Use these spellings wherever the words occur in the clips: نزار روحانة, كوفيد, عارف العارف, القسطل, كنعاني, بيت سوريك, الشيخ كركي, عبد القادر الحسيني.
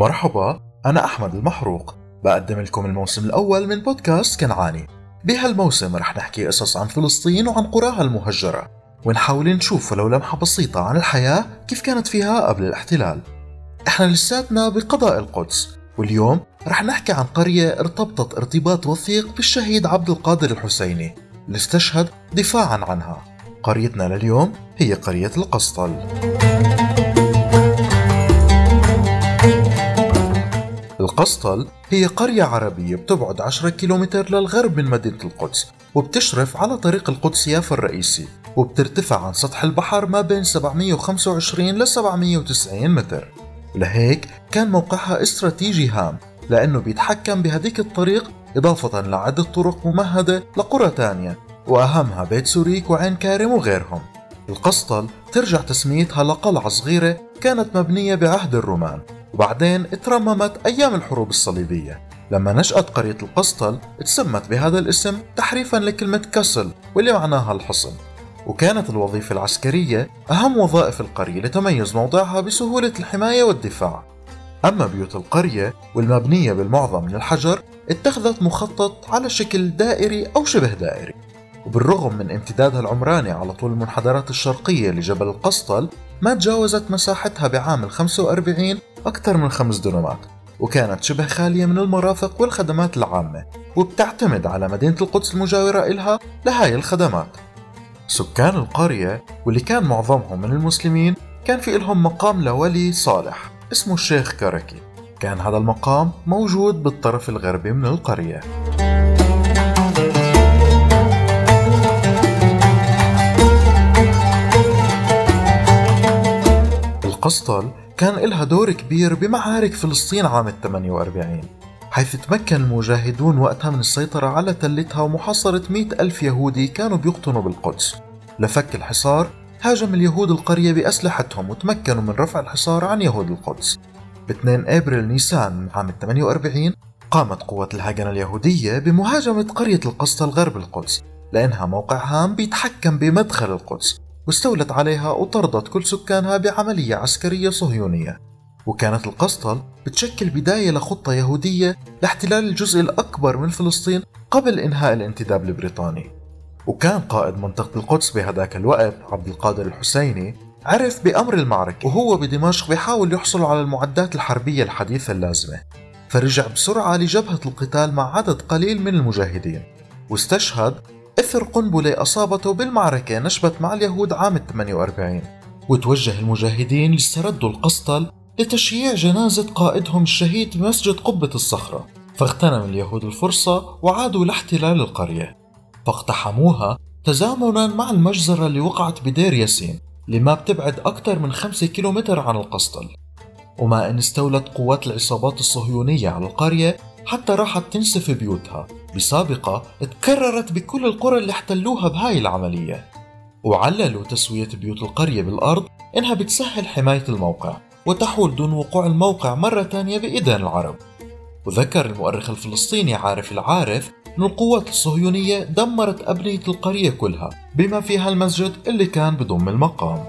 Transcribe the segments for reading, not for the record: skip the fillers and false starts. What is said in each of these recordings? مرحبا، أنا أحمد المحروق، بقدم لكم الموسم الأول من بودكاست كنعاني. بهالموسم رح نحكي قصص عن فلسطين وعن قراها المهجرة، ونحاول نشوف ولو لمحة بسيطة عن الحياة كيف كانت فيها قبل الاحتلال. احنا لساتنا بقضاء القدس، واليوم رح نحكي عن قرية ارتبطت ارتباط وثيق بالشهيد عبد القادر الحسيني اللي استشهد دفاعا عنها. قريتنا لليوم هي قرية القسطل. القسطل هي قرية عربية بتبعد 10 كيلومتر للغرب من مدينة القدس، وبتشرف على طريق القدس يافا الرئيسي، وبترتفع عن سطح البحر ما بين 725 ل 790 متر. لهيك كان موقعها استراتيجي هام، لأنه بيتحكم بهديك الطريق إضافة لعدة طرق ممهدة لقرى تانية، وأهمها بيت سوريك وعين كارم وغيرهم. القسطل ترجع تسميتها لقلعة صغيرة كانت مبنية بعهد الرومان، وبعدين اترممت أيام الحروب الصليبية. لما نشأت قرية القسطل اتسمت بهذا الاسم تحريفا لكلمة كسل، واللي معناها الحصن. وكانت الوظيفة العسكرية أهم وظائف القرية لتميز موضعها بسهولة الحماية والدفاع. أما بيوت القرية والمبنية بالمعظم من الحجر اتخذت مخطط على شكل دائري أو شبه دائري، وبالرغم من امتدادها العمراني على طول المنحدرات الشرقية لجبل القسطل ما تجاوزت مساحتها بعام 45 أكثر من 5 دنمات، وكانت شبه خالية من المرافق والخدمات العامة، وبتعتمد على مدينة القدس المجاورة إلها لهاي الخدمات. سكان القرية واللي كان معظمهم من المسلمين كان في إلهم مقام لولي صالح اسمه الشيخ كركي. كان هذا المقام موجود بالطرف الغربي من القرية. القسطل كان إلها دور كبير بمعارك فلسطين عام 48، حيث تمكن المجاهدون وقتها من السيطرة على تلتها ومحاصرة 100,000 يهودي كانوا بيقطنوا بالقدس. لفك الحصار هاجم اليهود القرية بأسلحتهم وتمكنوا من رفع الحصار عن يهود القدس. ب2 أبريل نيسان من عام 48 قامت قوات الهجنة اليهودية بمهاجمة قرية القسطل غرب القدس، لأنها موقع هام بيتحكم بمدخل القدس، واستولت عليها وطردت كل سكانها بعملية عسكرية صهيونية. وكانت القسطل بتشكل بداية لخطة يهودية لاحتلال الجزء الأكبر من فلسطين قبل إنهاء الانتداب البريطاني. وكان قائد منطقة القدس بهداك الوقت عبد القادر الحسيني عرف بأمر المعركة، وهو بدمشق بيحاول يحصل على المعدات الحربية الحديثة اللازمة، فرجع بسرعة لجبهة القتال مع عدد قليل من المجاهدين، واستشهد أثر قنبلة أصابته بالمعركة نشبت مع اليهود عام 48. وتوجه المجاهدين لاستردوا القسطل لتشييع جنازة قائدهم الشهيد بمسجد قبة الصخرة، فاغتنم اليهود الفرصة وعادوا لاحتلال القرية، فاقتحموها تزامنا مع المجزرة اللي وقعت بدير ياسين لما بتبعد أكثر من 5 كيلومتر عن القسطل. وما أن استولت قوات العصابات الصهيونية على القرية حتى راحت تنسف بيوتها بسابقة اتكررت بكل القرى اللي احتلوها بهاي العملية، وعللوا تسوية بيوت القرية بالأرض إنها بتسهل حماية الموقع وتحول دون وقوع الموقع مرة تانية بإيدان العرب. وذكر المؤرخ الفلسطيني عارف العارف أن القوات الصهيونية دمرت أبنية القرية كلها بما فيها المسجد اللي كان بضم المقام.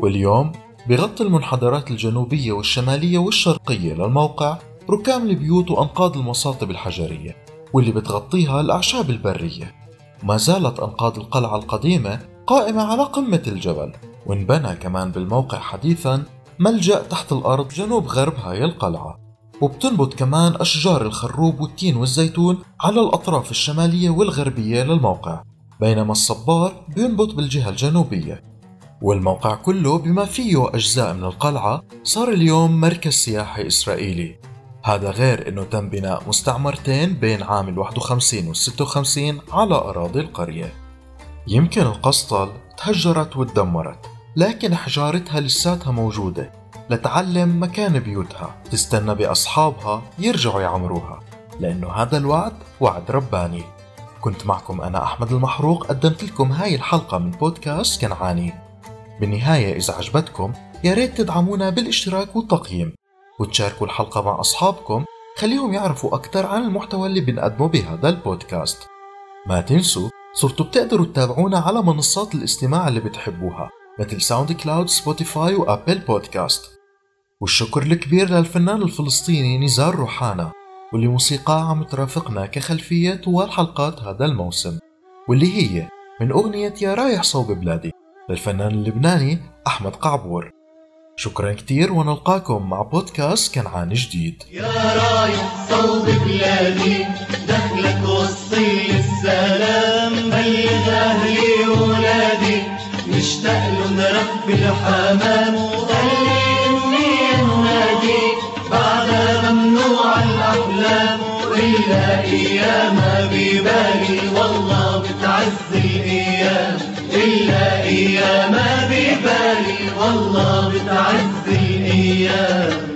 واليوم بغطي المنحدرات الجنوبية والشمالية والشرقية للموقع ركام البيوت وأنقاض المصاطب الحجرية واللي بتغطيها الأعشاب البرية. ما زالت أنقاض القلعة القديمة قائمة على قمة الجبل، وانبنى كمان بالموقع حديثا ملجأ تحت الأرض جنوب غرب هاي القلعة، وبتنبت كمان أشجار الخروب والتين والزيتون على الأطراف الشمالية والغربية للموقع، بينما الصبار بينبت بالجهة الجنوبية. والموقع كله بما فيه أجزاء من القلعة صار اليوم مركز سياحي إسرائيلي. هذا غير أنه تم بناء مستعمرتين بين عام 51 و56 على أراضي القرية. يمكن القسطل تهجرت وتدمرت، لكن أحجارتها لساتها موجودة لتعلم مكان بيوتها، تستنى بأصحابها يرجعوا يعمروها، لأنه هذا الوعد وعد رباني. كنت معكم أنا أحمد المحروق، قدمت لكم هاي الحلقة من بودكاست كنعاني. بالنهاية إذا عجبتكم يا ريت تدعمونا بالاشتراك والتقييم، وتشاركوا الحلقة مع أصحابكم، خليهم يعرفوا أكثر عن المحتوى اللي بنقدمه بهذا البودكاست. ما تنسوا صرتوا بتقدروا تتابعونا على منصات الاستماع اللي بتحبوها، مثل ساوند كلاود، سبوتيفاي وأبل بودكاست. والشكر الكبير للفنان الفلسطيني نزار روحانة واللي موسيقاه عم ترافقنا كخلفية طوال حلقات هذا الموسم، واللي هي من أغنية يا رايح صوب بلادي للفنان اللبناني أحمد قعبور. شكرا كتير، ونلقاكم مع بودكاست كنعاني جديد. يا رايح صوب بلادي دخلك وصي السلام، بلغ أهلي ولادي مشتاق لهم رب الحمام، وخلي إني أنادي بعد ممنوع الأحلام، وإلى أيام ببالي والله بتعز الأيام، إلا أيام ببالي والله بتعز الأيام.